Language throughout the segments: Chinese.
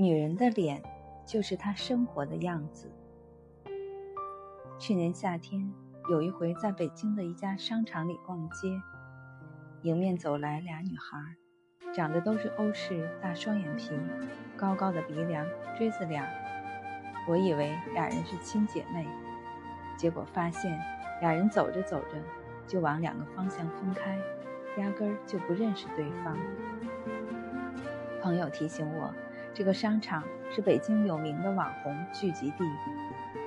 女人的脸就是她生活的样子。去年夏天，有一回在北京的一家商场里逛街，迎面走来俩女孩，长得都是欧式大双眼皮，高高的鼻梁，锥子脸。我以为俩人是亲姐妹，结果发现俩人走着走着就往两个方向分开，压根儿就不认识对方。朋友提醒我，这个商场是北京有名的网红聚集地，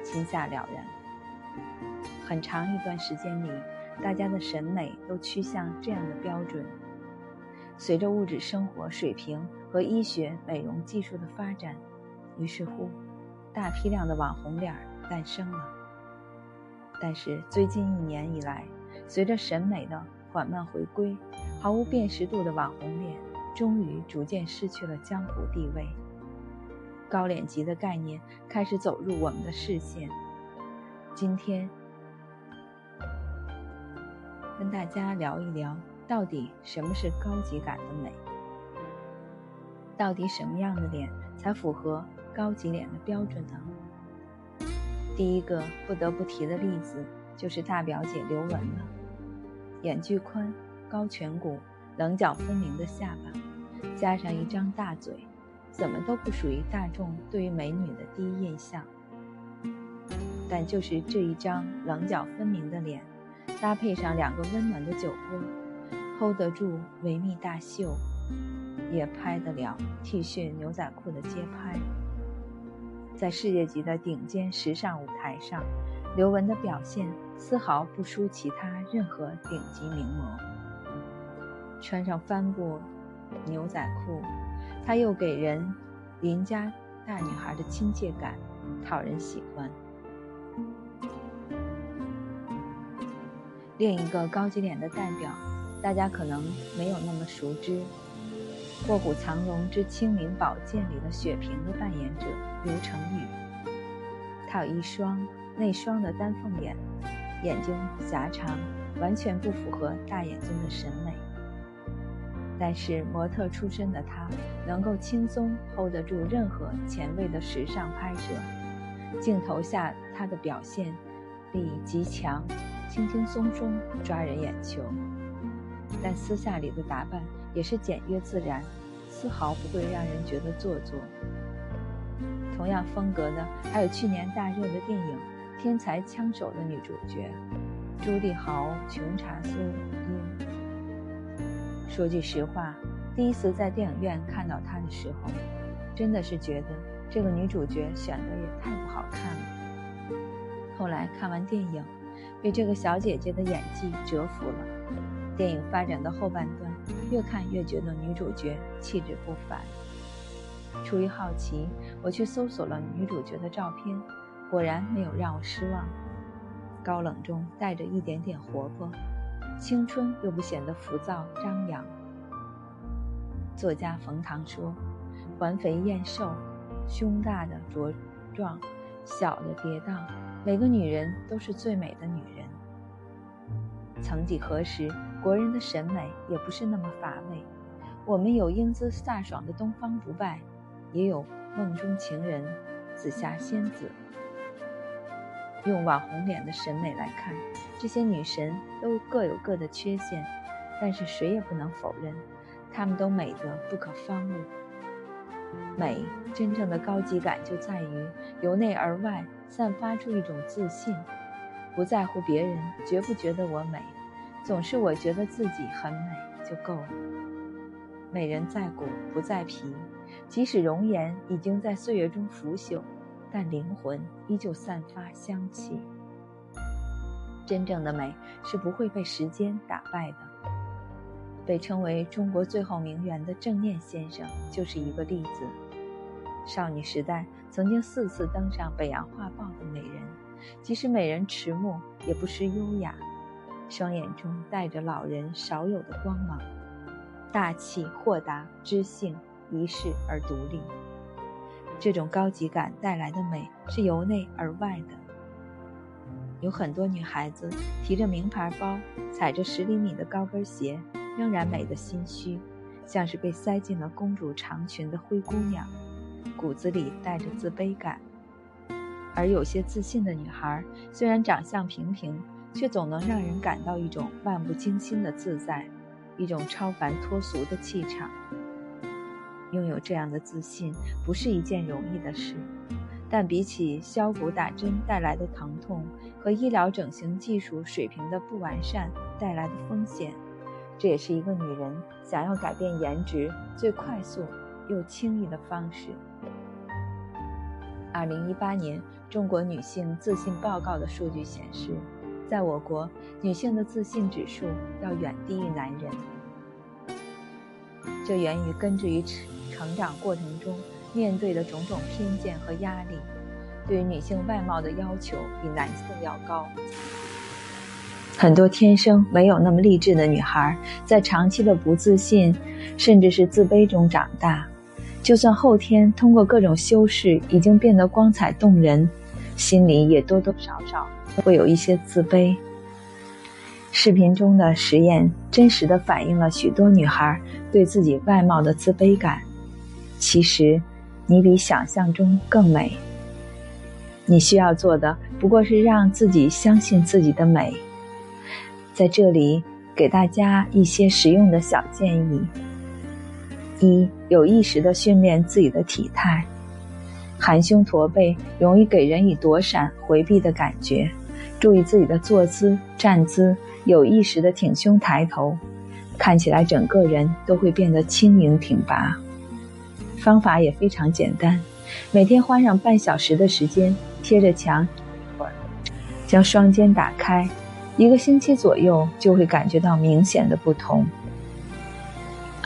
心下了然。很长一段时间里，大家的审美都趋向这样的标准。随着物质生活水平和医学美容技术的发展，于是乎，大批量的网红脸诞生了。但是最近一年以来，随着审美的缓慢回归，毫无辨识度的网红脸终于逐渐失去了江湖地位，高脸级的概念开始走入我们的视线。今天跟大家聊一聊，到底什么是高级感的美？到底什么样的脸才符合高级脸的标准呢？第一个不得不提的例子就是大表姐刘雯了。眼距宽，高颧骨，棱角分明的下巴，加上一张大嘴，怎么都不属于大众对于美女的第一印象。但就是这一张棱角分明的脸，搭配上两个温暖的酒窝， hold 得住维密大袖，也拍得了 T 恤牛仔裤的街拍。在世界级的顶尖时尚舞台上，刘雯的表现丝毫不输其他任何顶级名模。穿上帆布牛仔裤，她又给人邻家大女孩的亲切感，讨人喜欢。另一个高级脸的代表，大家可能没有那么熟知，卧虎藏龙之清明宝剑里的雪萍的扮演者刘成宇。她有一双内双的丹凤眼，眼睛狭长，完全不符合大眼睛的审美。但是模特出身的她，能够轻松 hold 得住任何前卫的时尚拍摄，镜头下她的表现力极强，轻轻松松抓人眼球。但私下里的打扮也是简约自然，丝毫不会让人觉得做作。同样风格的还有去年大热的电影《天才枪手》的女主角朱娣豪琼查苏因。说句实话，第一次在电影院看到她的时候，真的是觉得这个女主角选的也太不好看了。后来看完电影，被这个小姐姐的演技折服了。电影发展到后半段，越看越觉得女主角气质不凡。出于好奇，我去搜索了女主角的照片，果然没有让我失望。高冷中带着一点点活泼，青春又不显得浮躁张扬。作家冯唐说，环肥燕瘦，胸大的茁壮，小的跌宕，每个女人都是最美的女人。曾几何时，国人的审美也不是那么乏味，我们有英姿飒爽的东方不败，也有梦中情人、紫霞仙子。用网红脸的审美来看，这些女神都各有各的缺陷，但是谁也不能否认，她们都美得不可方物。美真正的高级感就在于由内而外散发出一种自信，不在乎别人觉不觉得我美，总是我觉得自己很美就够了。美人在骨不在皮，即使容颜已经在岁月中腐朽，但灵魂依旧散发香气。真正的美是不会被时间打败的。被称为中国最后名媛的郑念先生就是一个例子。少女时代曾经4次登上北洋画报的美人，即使美人迟暮也不失优雅，双眼中带着老人少有的光芒，大气、豁达、知性、一世而独立。这种高级感带来的美是由内而外的。有很多女孩子提着名牌包，踩着10厘米的高跟鞋，仍然美得心虚，像是被塞进了公主长裙的灰姑娘，骨子里带着自卑感。而有些自信的女孩，虽然长相平平，却总能让人感到一种漫不经心的自在，一种超凡脱俗的气场。拥有这样的自信不是一件容易的事，但比起削骨打针带来的疼痛和医疗整形技术水平的不完善带来的风险，这也是一个女人想要改变颜值最快速又轻易的方式。2018年中国女性自信报告的数据显示，在我国，女性的自信指数要远低于男人。这源于根植于成长过程中面对的种种偏见和压力，对于女性外貌的要求比男性要高。很多天生没有那么励志的女孩，在长期的不自信，甚至是自卑中长大。就算后天通过各种修饰已经变得光彩动人，心里也多多少少会有一些自卑。视频中的实验真实地反映了许多女孩对自己外貌的自卑感。其实，你比想象中更美。你需要做的不过是让自己相信自己的美。在这里，给大家一些实用的小建议。一、有意识地训练自己的体态。含胸驼背容易给人以躲闪回避的感觉，注意自己的坐姿站姿，有意识地挺胸抬头，看起来整个人都会变得轻盈挺拔。方法也非常简单，每天花上半小时的时间贴着墙将双肩打开，一个星期左右就会感觉到明显的不同。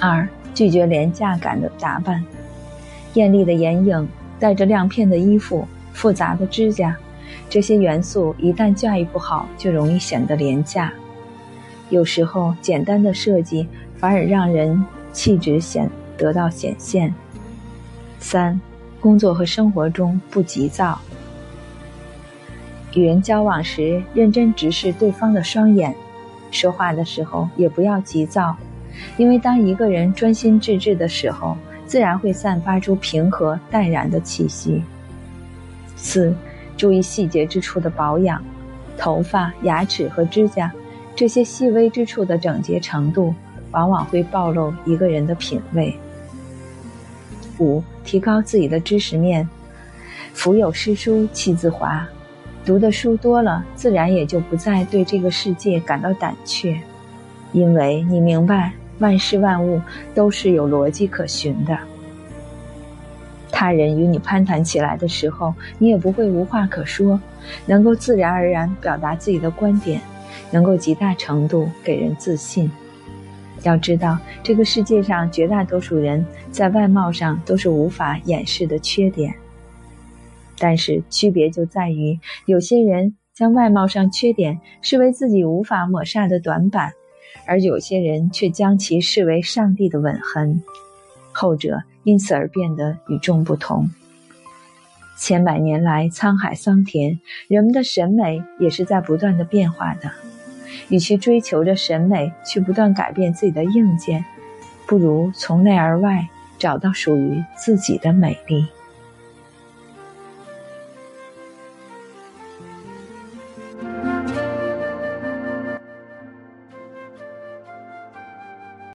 二、拒绝廉价感的打扮。艳丽的眼影，带着亮片的衣服，复杂的指甲，这些元素一旦驾驭不好，就容易显得廉价。有时候简单的设计反而让人气质得到显现。三、工作和生活中不急躁。与人交往时，认真直视对方的双眼，说话的时候也不要急躁，因为当一个人专心致志的时候，自然会散发出平和淡然的气息。四、注意细节之处的保养，头发、牙齿和指甲，这些细微之处的整洁程度，往往会暴露一个人的品味。五、提高自己的知识面。腹有诗书气自华，读的书多了，自然也就不再对这个世界感到胆怯，因为你明白万事万物都是有逻辑可循的。他人与你攀谈起来的时候，你也不会无话可说，能够自然而然表达自己的观点，能够极大程度给人自信。要知道，这个世界上绝大多数人在外貌上都是无法掩饰的缺点，但是区别就在于，有些人将外貌上缺点视为自己无法抹煞的短板，而有些人却将其视为上帝的吻痕，后者因此而变得与众不同。千百年来沧海桑田，人们的审美也是在不断的变化的。与其追求着审美去不断改变自己的硬件，不如从内而外找到属于自己的美丽。